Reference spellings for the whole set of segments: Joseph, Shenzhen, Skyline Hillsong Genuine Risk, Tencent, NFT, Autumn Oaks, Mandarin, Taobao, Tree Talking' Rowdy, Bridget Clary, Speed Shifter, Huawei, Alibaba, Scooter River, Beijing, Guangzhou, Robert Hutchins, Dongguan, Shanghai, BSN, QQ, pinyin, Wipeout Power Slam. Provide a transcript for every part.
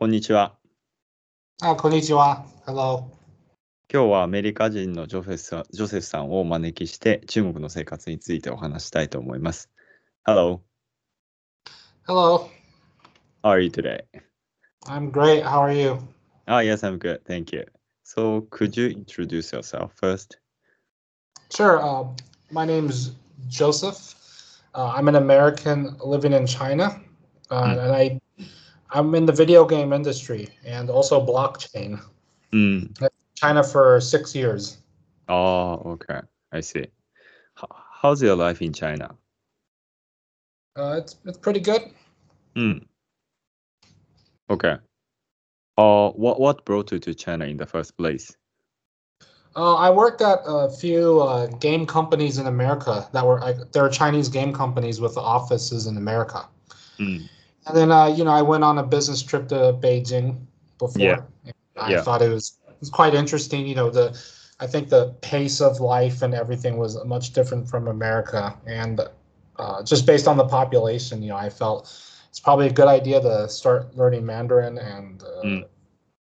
こんにちは。こんにちは。Hello。今日はアメリカ人のジョセフさんをお招きして、中国の生活についてお話したいと思います。Hello。Hello。How are you today? I'm great. How are you? Yes, I'm good. Thank you. So, could you introduce yourself first? Sure. My name is Joseph. I'm an American living in China, and I'm in the video game industry and also blockchain. China for 6 years. Oh, okay. I see. How's your life in China? It's pretty good. Okay. What brought you to China in the first place? I worked at a few game companies in America that were there are Chinese game companies with offices in America. And then, I went on a business trip to Beijing before. I thought it was quite interesting. I think the pace of life and everything was much different from America. And just based on the population, I felt it's probably a good idea to start learning Mandarin. And,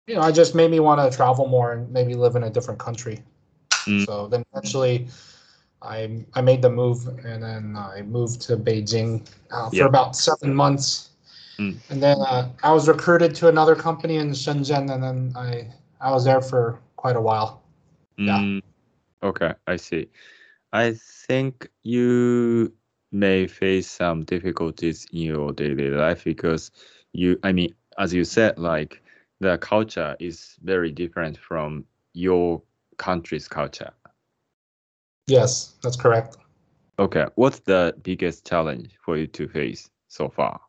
it just made me want to travel more and maybe live in a different country. So then eventually I made the move, and then I moved to Beijing for about 7 months. And then I was recruited to another company in Shenzhen, and then I was there for quite a while. Okay, I see. I think you may face some difficulties in your daily life because as you said, like the culture is very different from your country's culture. Yes, that's correct. Okay, what's the biggest challenge for you to face so far?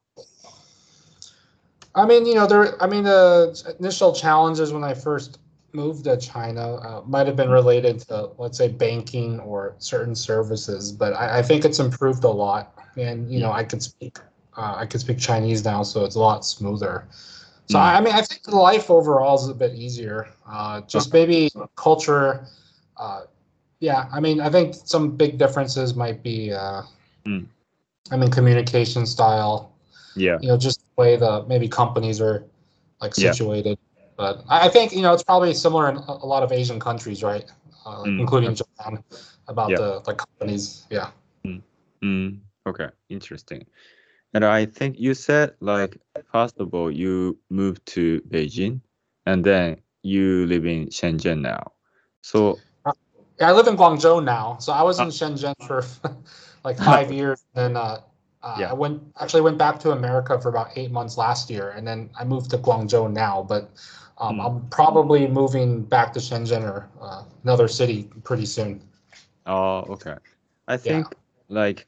The initial challenges when I first moved to China might have been related to, let's say, banking or certain services, but I think it's improved a lot. And I could speak Chinese now, so it's a lot smoother. So I think life overall is a bit easier. Just maybe culture. I think some big differences might be. Communication style. Just the way the maybe companies are like situated, but I think it's probably similar in a lot of Asian countries, right? Including Japan, about the companies. Okay, interesting. And I think you said first of all you moved to Beijing, and then you live in Shenzhen now. So I live in Guangzhou now. So I was in Shenzhen for 5 years, and I went back to America for about 8 months last year, and then I moved to Guangzhou now. But I'm probably moving back to Shenzhen or another city pretty soon. Oh, okay. I think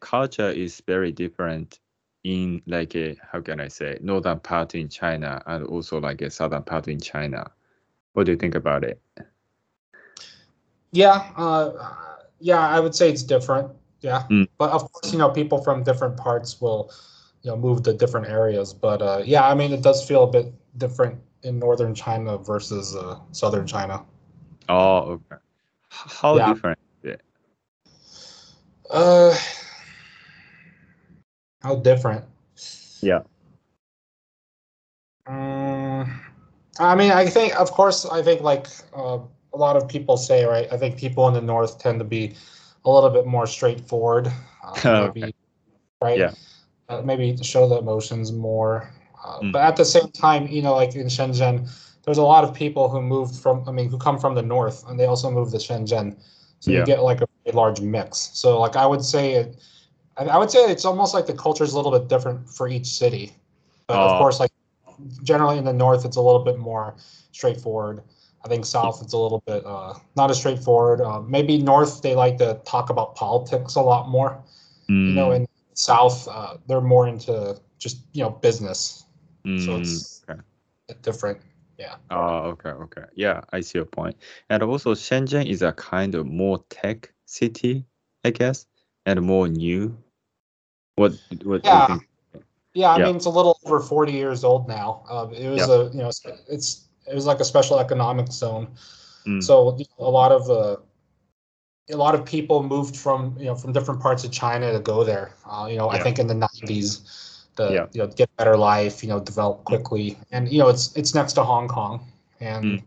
culture is very different in northern part in China and also a southern part in China. What do you think about it? I would say it's different. But of course, people from different parts will, move to different areas. But it does feel a bit different in northern China versus southern China. Oh, okay. How different is it? How different? Yeah. I think a lot of people say, right? I think people in the north tend to be a little bit more straightforward, maybe, right? Yeah. Maybe show the emotions more. But at the same time, in Shenzhen, there's a lot of people who who come from the north, and they also move to Shenzhen. So you get a very large mix. So I would say it's almost like the culture is a little bit different for each city. But of course, generally in the north, it's a little bit more straightforward. I think south it's a little bit not as straightforward. Maybe north they like to talk about politics a lot more. In south they're more into just business. So it's different. Okay. Yeah, I see your point. And also Shenzhen is a kind of more tech city, I guess, and more new. What do you think? It's a little over 40 years old now. It was like a special economic zone, so a lot of people moved from from different parts of China to go there. I think in the 90s, the you know, get better life, you know, develop quickly, and you know it's next to Hong Kong, and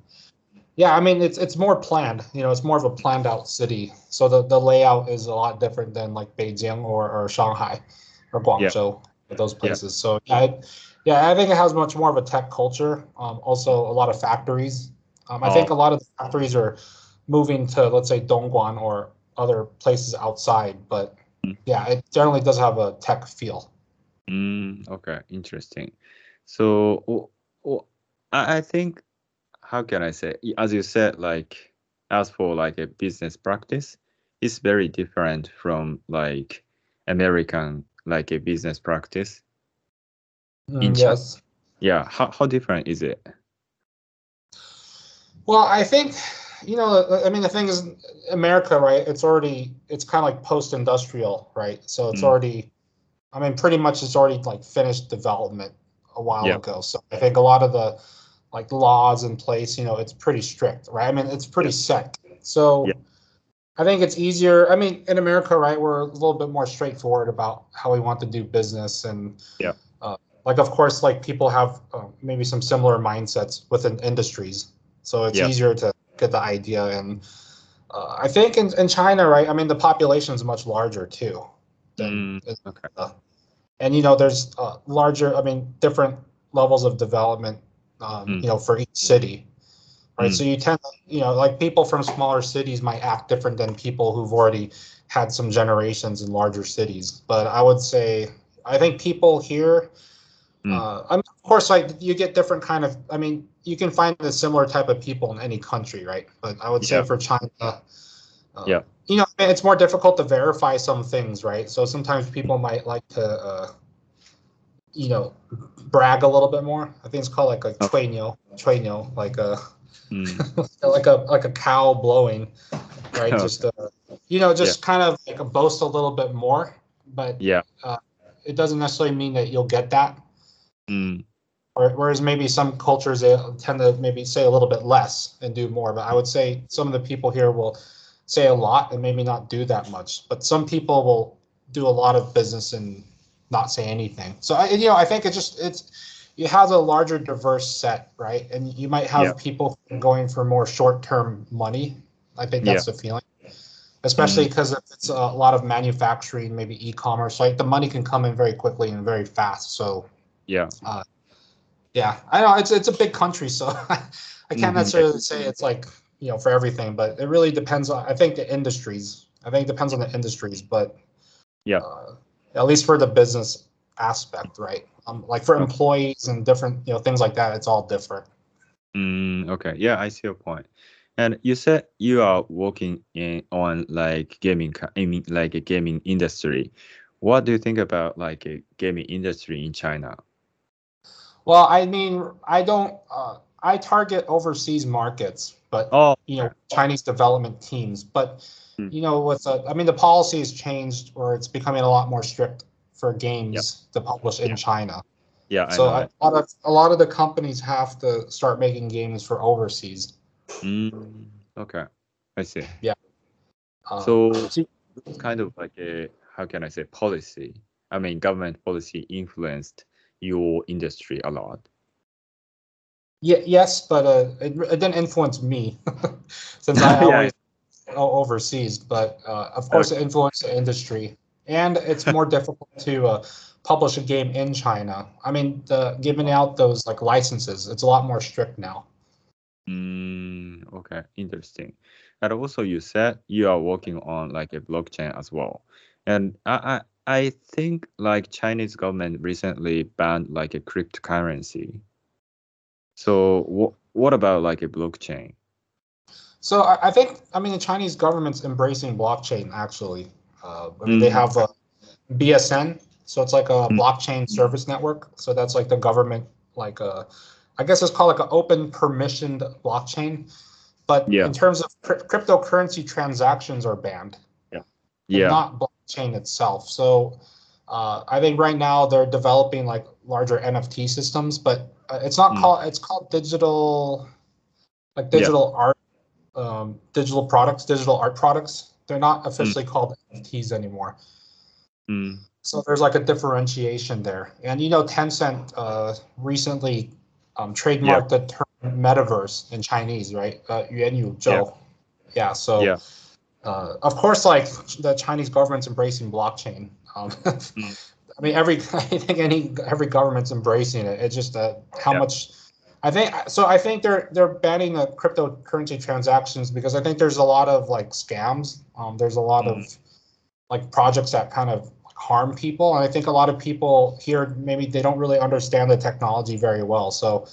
yeah, I mean it's more planned, you know, it's more of a planned out city, so the layout is a lot different than like Beijing or Shanghai or Guangzhou, those places. So I think it has much more of a tech culture. Also a lot of factories. I think a lot of the factories are moving to, let's say, Dongguan or other places outside, but yeah, it generally does have a tech feel. Okay, interesting. So I think, how can I say, as you said, like, as for like a business practice, it's very different from like American, like a business practice. Yes. Yeah. How different is it? Well, I think, you know, I mean, the thing is, America, right, it's kind of like post-industrial, right? So it's already, I mean, pretty much it's already like finished development a while ago. So I think a lot of the like laws in place, you know, it's pretty strict, right? I mean, it's pretty set. So I think it's easier. I mean, in America, right, we're a little bit more straightforward about how we want to do business. And like, of course, like people have maybe some similar mindsets within industries. So it's easier to get the idea. And I think in China, right, I mean, the population is much larger, too. Than, and, you know, there's larger, I mean, different levels of development, you know, for each city. Right. So you tend to, you know, like people from smaller cities might act different than people who've already had some generations in larger cities. But I would say I think people here, I mean, of course, like you get different kind of, I mean, you can find a similar type of people in any country, right? But I would say for China, you know, it's more difficult to verify some things, right? So sometimes people might like to, you know, brag a little bit more. I think it's called like a chui niu, like a like a cow blowing, right? Just you know, just kind of like a boast a little bit more, but it doesn't necessarily mean that you'll get that. Whereas maybe some cultures, they tend to maybe say a little bit less and do more. But I would say some of the people here will say a lot and maybe not do that much. But some people will do a lot of business and not say anything. So, you know, I think it has a larger, diverse set, right? And you might have people going for more short-term money. I think that's the feeling, especially because it's a lot of manufacturing, maybe e-commerce. Like the money can come in very quickly and very fast. So, I know it's a big country, so I can't necessarily say it's like, you know, for everything, but it really depends on, I think, the industries. But at least for the business aspect, right? Like for employees and different, you know, things like that, it's all different. Okay. Yeah, I see your point. And you said you are working on like gaming, I mean, like a gaming industry. What do you think about like a gaming industry in China? Well, I mean, I don't. I target overseas markets, but you know, Chinese development teams. But you know, I mean, the policy has changed, or it's becoming a lot more strict for games to publish in China. Yeah. So a lot of the companies have to start making games for overseas. Okay, I see. Yeah. So it's kind of like a, how can I say, policy? I mean, government policy influenced your industry a lot. Yeah, yes, but it didn't influence me since I always go overseas. But of course, it influenced the industry, and it's more difficult to publish a game in China. I mean, giving out those like licenses, it's a lot more strict now. Okay, interesting. And also, you said you are working on like a blockchain as well, and I think like Chinese government recently banned like a cryptocurrency. So what about like a blockchain? So I think, I mean, the Chinese government's embracing blockchain actually. I mean, they have a BSN, so it's like a blockchain service network. So that's like the government, like a, I guess it's called like an open permissioned blockchain. But in terms of cryptocurrency transactions are banned. Not blockchain itself. So I think right now they're developing like larger NFT systems, but it's not called, it's called digital art, digital art products. They're not officially called NFTs anymore. So there's like a differentiation there. And you know, Tencent recently trademarked the term metaverse in Chinese, right? Yuan Yu Zhou. Yeah, so of course, like the Chinese government's embracing blockchain. I mean, I think every government's embracing it. It's just how much. I think they're banning the cryptocurrency transactions because I think there's a lot of like scams. There's a lot of like projects that kind of harm people, and I think a lot of people here maybe they don't really understand the technology very well. So,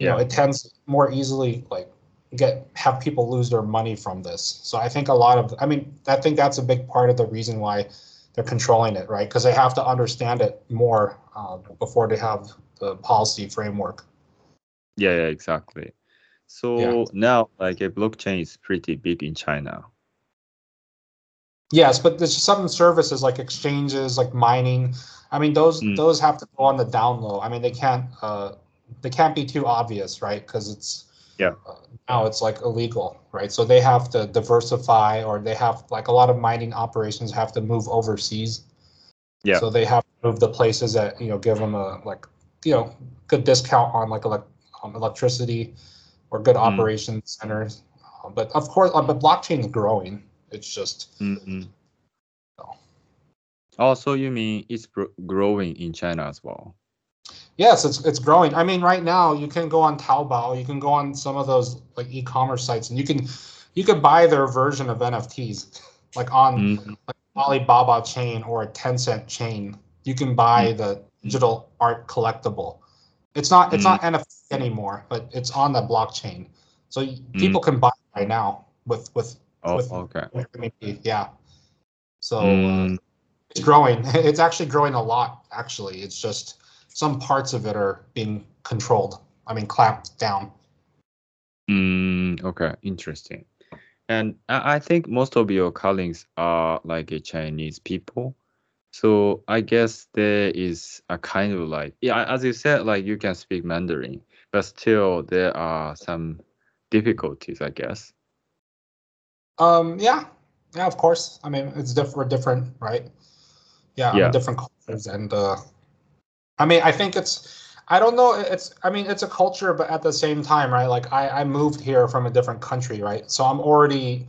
you know, it tends more easily like have people lose their money from this. So I think I think that's a big part of the reason why they're controlling it, right? Because they have to understand it more before they have the policy framework. Yeah, exactly. So now, like, a blockchain is pretty big in China. Yes, but there's some services like exchanges, like mining. I mean, those have to go on the down low. I mean, they can't be too obvious, right? Because it's now it's like illegal, right? So they have to diversify, or they have like a lot of mining operations have to move overseas. Yeah. So they have to move the places that give them a good discount on like electricity or good operation centers. But of course, but blockchain is growing. It's just. So you mean it's growing in China as well? Yes, it's growing. I mean, right now you can go on Taobao, you can go on some of those like e-commerce sites, and you could buy their version of NFTs, like on like Alibaba chain or a Tencent chain. You can buy the digital art collectible. It's not NFT anymore, but it's on the blockchain, so people can buy it right now with. So it's growing. It's actually growing a lot. Actually, it's just some parts of it are being controlled. I mean, clamped down. Okay, interesting. And I think most of your colleagues are like Chinese people, so I guess there is a kind of like as you said, like you can speak Mandarin, but still there are some difficulties, I guess. Yeah, of course. I mean, it's different, right? Yeah. Different cultures, and I mean, I think it's a culture, but at the same time, right? Like I moved here from a different country, right? So I'm already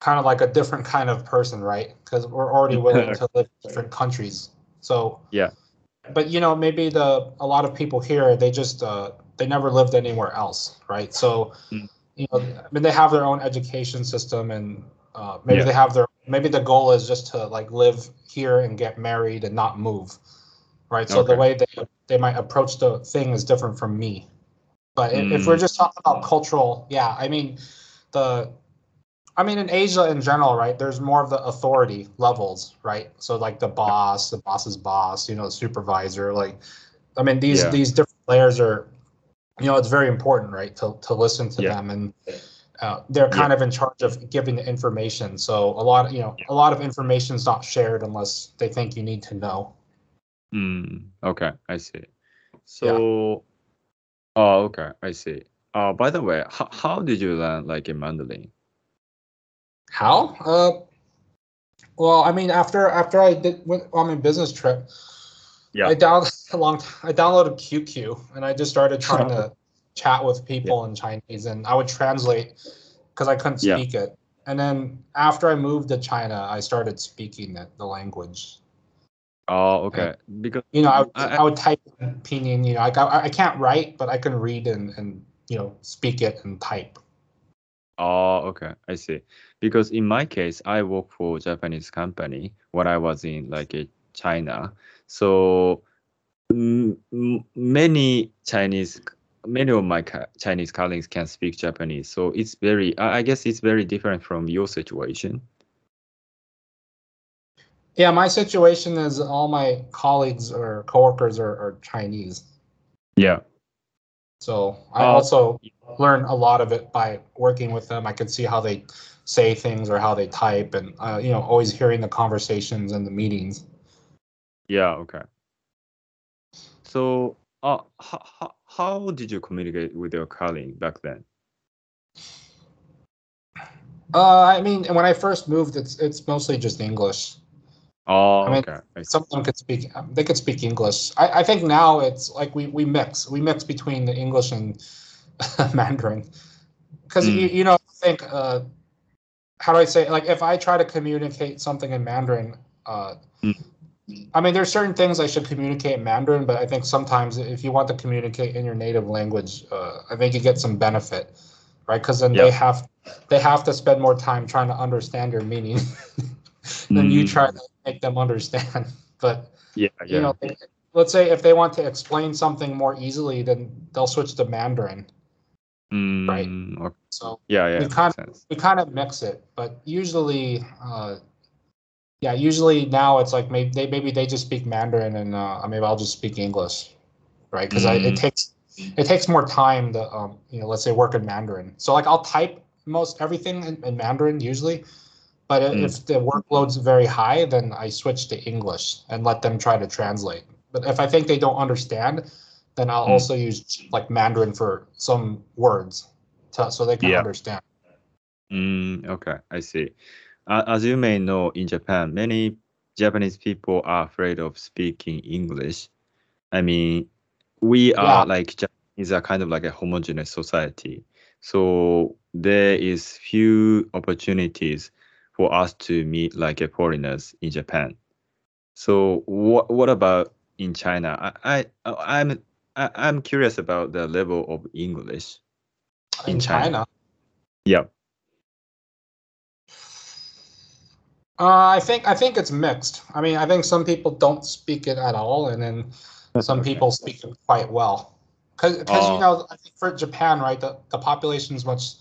kind of like a different kind of person, right? Because we're already willing to live in different countries. So but maybe a lot of people here, they just they never lived anywhere else, right? So. I mean, they have their own education system, and maybe the goal is just to like live here and get married and not move, right? So the way they might approach the thing is different from me. But if we're just talking about cultural, I mean in Asia in general, right? There's more of the authority levels, right? So like the boss, the boss's boss, the supervisor, like, I mean, these different layers are. It's very important, right, to listen to them, and they're kind of in charge of giving the information. So a lot of information is not shared unless they think you need to know. Okay, I see. So, okay, I see. By the way, how did you learn like in Mandarin? How? Well, I mean, after I went on my business trip. Yeah. I downloaded QQ, and I just started trying to chat with people in Chinese, and I would translate because I couldn't speak it. And then after I moved to China, I started speaking the language. Oh, okay. And, because I would type in pinyin. I can't write, but I can read and speak it and type. Oh, okay. I see. Because in my case, I work for a Japanese company when I was in like China. So many of my Chinese colleagues can speak Japanese. So it's very different from your situation. Yeah, my situation is all my colleagues or coworkers are Chinese. Yeah. So I also learn a lot of it by working with them. I can see how they say things or how they type, and always hearing the conversations and the meetings. Yeah, okay. So how did you communicate with your colleague back then? I mean, when I first moved, it's mostly just English. Oh, I mean, okay. Some of them could speak. They could speak English. I think now it's like we mix. We mix between the English and Mandarin, because you know, think how do I say? Like if I try to communicate something in Mandarin, I mean, there's certain things I should communicate in Mandarin, but I think sometimes if you want to communicate in your native language, I think you get some benefit, right? Because then they have to spend more time trying to understand your meaning than you try to make them understand. But you know, let's say if they want to explain something more easily, then they'll switch to Mandarin, right? Okay. So we kind of mix it, but usually. Yeah, usually now it's like maybe they just speak Mandarin and maybe I'll just speak English, right? Because it takes more time to you know, let's say work in Mandarin. So like I'll type most everything in Mandarin usually, but if the workload's very high, then I switch to English and let them try to translate. But if I think they don't understand, then I'll also use like Mandarin for some words so they can understand. Okay, I see. As you may know, in Japan, many Japanese people are afraid of speaking English. I mean, we are like Japanese are kind of like a homogeneous society. So there is few opportunities for us to meet like a foreigners in Japan. So what about in China? I'm curious about the level of English in China. Yeah. I think it's mixed. I mean, I think some people don't speak it at all, and then some people speak it quite well. Because you know, I think for Japan, right, the population is much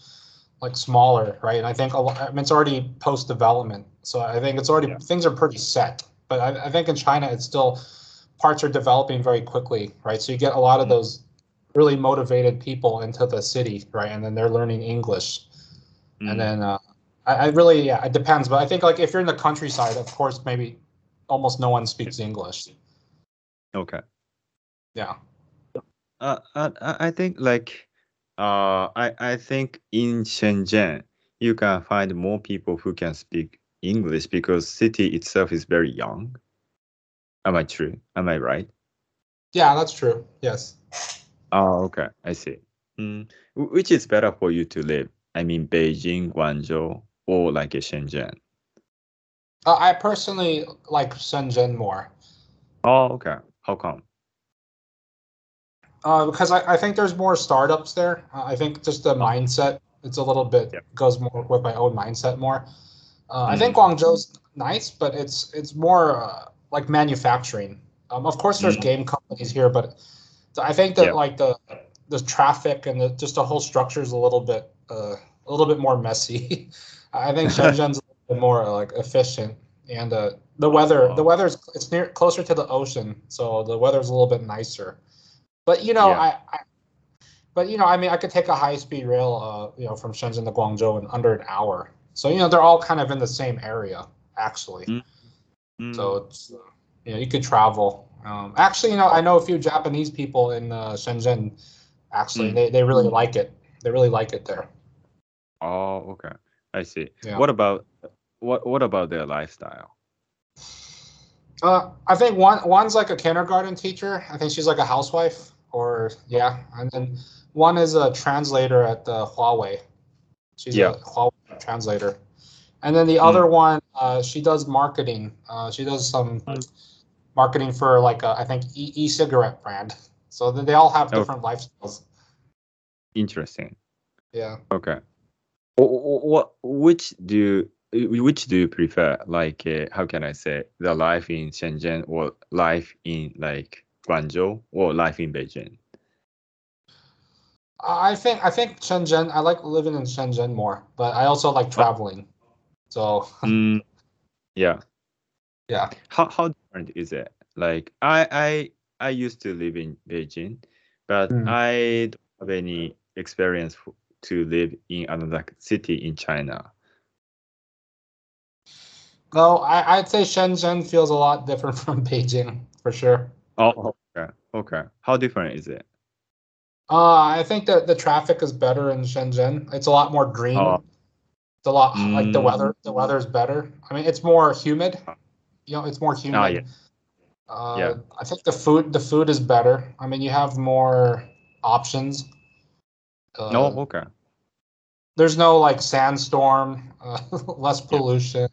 like smaller, right? And I think it's already post-development, so I think it's already things are pretty set. But I think in China, it's still parts are developing very quickly, right? So you get a lot of those really motivated people into the city, right, and then they're learning English, and then. I really, it depends. But I think like if you're in the countryside, of course, maybe almost no one speaks English. Okay. Yeah. I think like, I think in Shenzhen, you can find more people who can speak English because city itself is very young. Am I right? Yeah, that's true. Yes. Oh, okay. I see. Which is better for you to live? I mean, Beijing, Guangzhou. Or like a Shenzhen? I personally like Shenzhen more. Oh, okay. How come? Because I think there's more startups there. I think just the mindset, it's a little bit goes more with my own mindset more. I think Guangzhou's nice, but it's more like manufacturing. Of course, there's game companies here, but I think that like the traffic and just the whole structure is a little bit more messy. I think Shenzhen's a little bit more like efficient, and the weather's it's closer to the ocean, so the weather's a little bit nicer. But you know, I could take a high-speed rail, you know, from Shenzhen to Guangzhou in under an hour. So you know, they're all kind of in the same area actually. So it's, you know, you could travel. Actually, you know, I know a few Japanese people in Shenzhen. Actually, they really like it. They really like it there. Oh, okay. I see. Yeah. What about their lifestyle? I think one's like a kindergarten teacher. I think she's like a housewife, or and then one is a translator at the Huawei. She's a Huawei translator, and then the other one, she does marketing. She does some marketing for like a, I think e-cigarette brand. So they all have different lifestyles. Interesting. Yeah. Okay. Which do you prefer? Like, how can I say, the life in Shenzhen or life in like Guangzhou or life in Beijing? I think Shenzhen. I like living in Shenzhen more, but I also like traveling. So. Yeah. How different is it? Like, I used to live in Beijing, but I don't have any experience to live in another city in China. No, I'd say Shenzhen feels a lot different from Beijing for sure. Oh, okay. How different is it? I think that the traffic is better in Shenzhen. It's a lot more green. It's a lot like the weather. The weather is better. I mean, it's more humid. Yeah, it's more human. Oh, yeah. Yeah. I think the food is better. I mean, you have more options. No, okay. There's no like sandstorm, less pollution,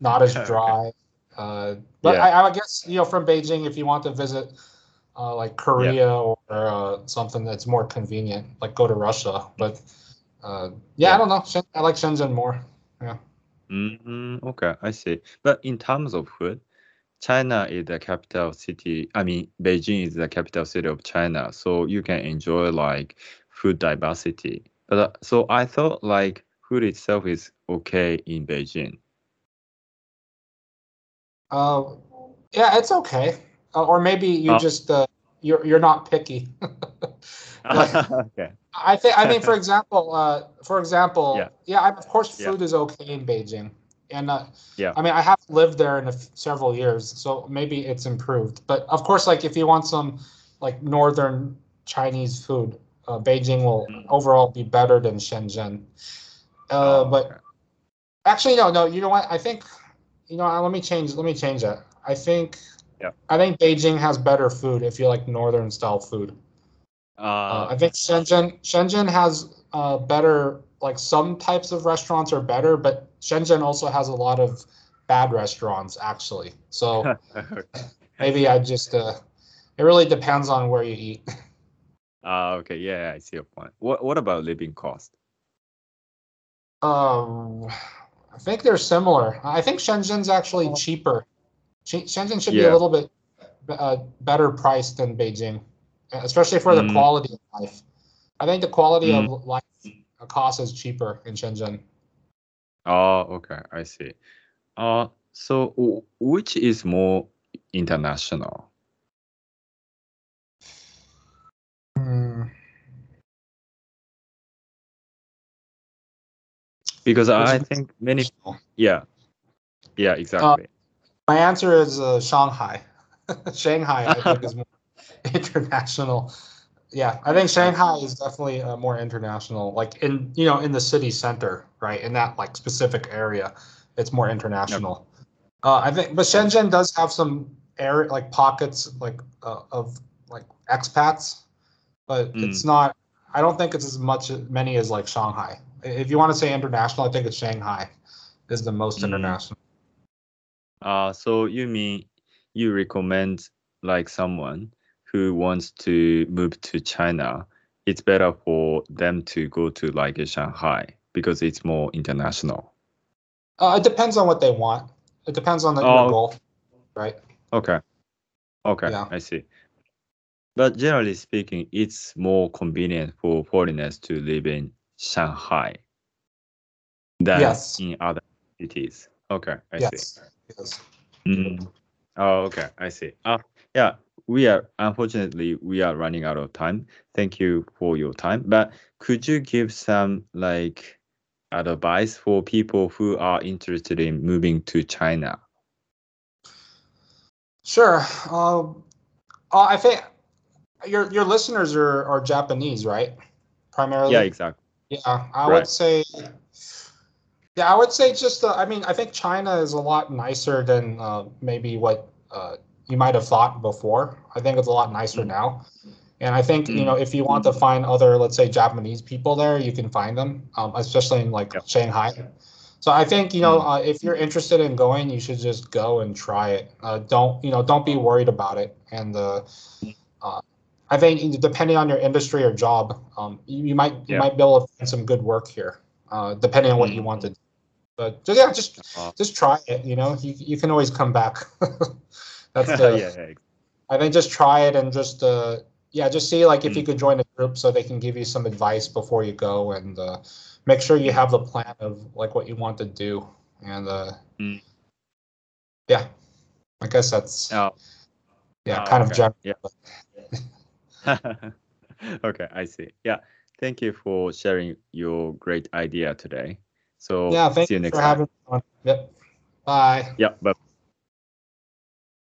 not as dry. But yeah. I guess, you know, from Beijing, if you want to visit like Korea or something that's more convenient, like go to Russia. But I don't know. I like Shenzhen more. Yeah. Mm-hmm. Okay, I see. But in terms of food, China is the capital city. I mean, Beijing is the capital city of China, so you can enjoy like food diversity. But so I thought like food itself is okay in Beijing. Yeah, it's okay. Or maybe you just you're not picky. Like, okay. I mean, for example, of course, food is okay in Beijing, and I mean, I have lived there in several years, so maybe it's improved. But of course, like if you want some like northern Chinese food, Beijing will overall be better than Shenzhen. But actually, no, you know what? I think let me change that. I think Beijing has better food if you like northern style food. I think Shenzhen has better, like some types of restaurants are better, but Shenzhen also has a lot of bad restaurants actually. So maybe I just, it really depends on where you eat. Okay, yeah, I see your point. What about living cost? I think they're similar. I think Shenzhen's actually cheaper. Shenzhen should be a little bit better priced than Beijing, especially for the quality of life. I think the quality of life cost is cheaper in Shenzhen. Oh, okay, I see. So which is more international? Because I think many, exactly. My answer is Shanghai. Shanghai, I think, is more international. Yeah, I think Shanghai is definitely more international. Like in the city center, right? In that like specific area, it's more international. Yep. I think, but Shenzhen does have some area like pockets like of like expats, but it's not. I don't think it's as many as like Shanghai. If you want to say international, I think it's Shanghai is the most international. So you mean you recommend like someone who wants to move to China, it's better for them to go to like Shanghai because it's more international. It depends on what they want. It depends on your goal, right? Okay, yeah. I see. But generally speaking, it's more convenient for foreigners to live in Shanghai than in other cities. Okay, I see. Yes. Oh, okay, I see. Unfortunately, we are running out of time. Thank you for your time. But could you give some like advice for people who are interested in moving to China? Sure. I think your listeners are Japanese, right? Primarily. Yeah, exactly. Yeah, I would say. Yeah, I would say just, I mean, I think China is a lot nicer than maybe what you might have thought before. I think it's a lot nicer now. And I think, if you want to find other, let's say, Japanese people there, you can find them, especially in like Shanghai. So I think, if you're interested in going, you should just go and try it. Don't be worried about it. And I think depending on your industry or job, you might be able to find some good work here. Depending on what you want to do. But just try it. You can always come back. That's the. I think just try it and just see like if you could join a group so they can give you some advice before you go and make sure you have the plan of like what you want to do and I guess that's kind of general. Yeah. Okay, I see. Yeah. Thank you for sharing your great idea today. So thank you for having me on. Yep. Bye. Yep. Bye.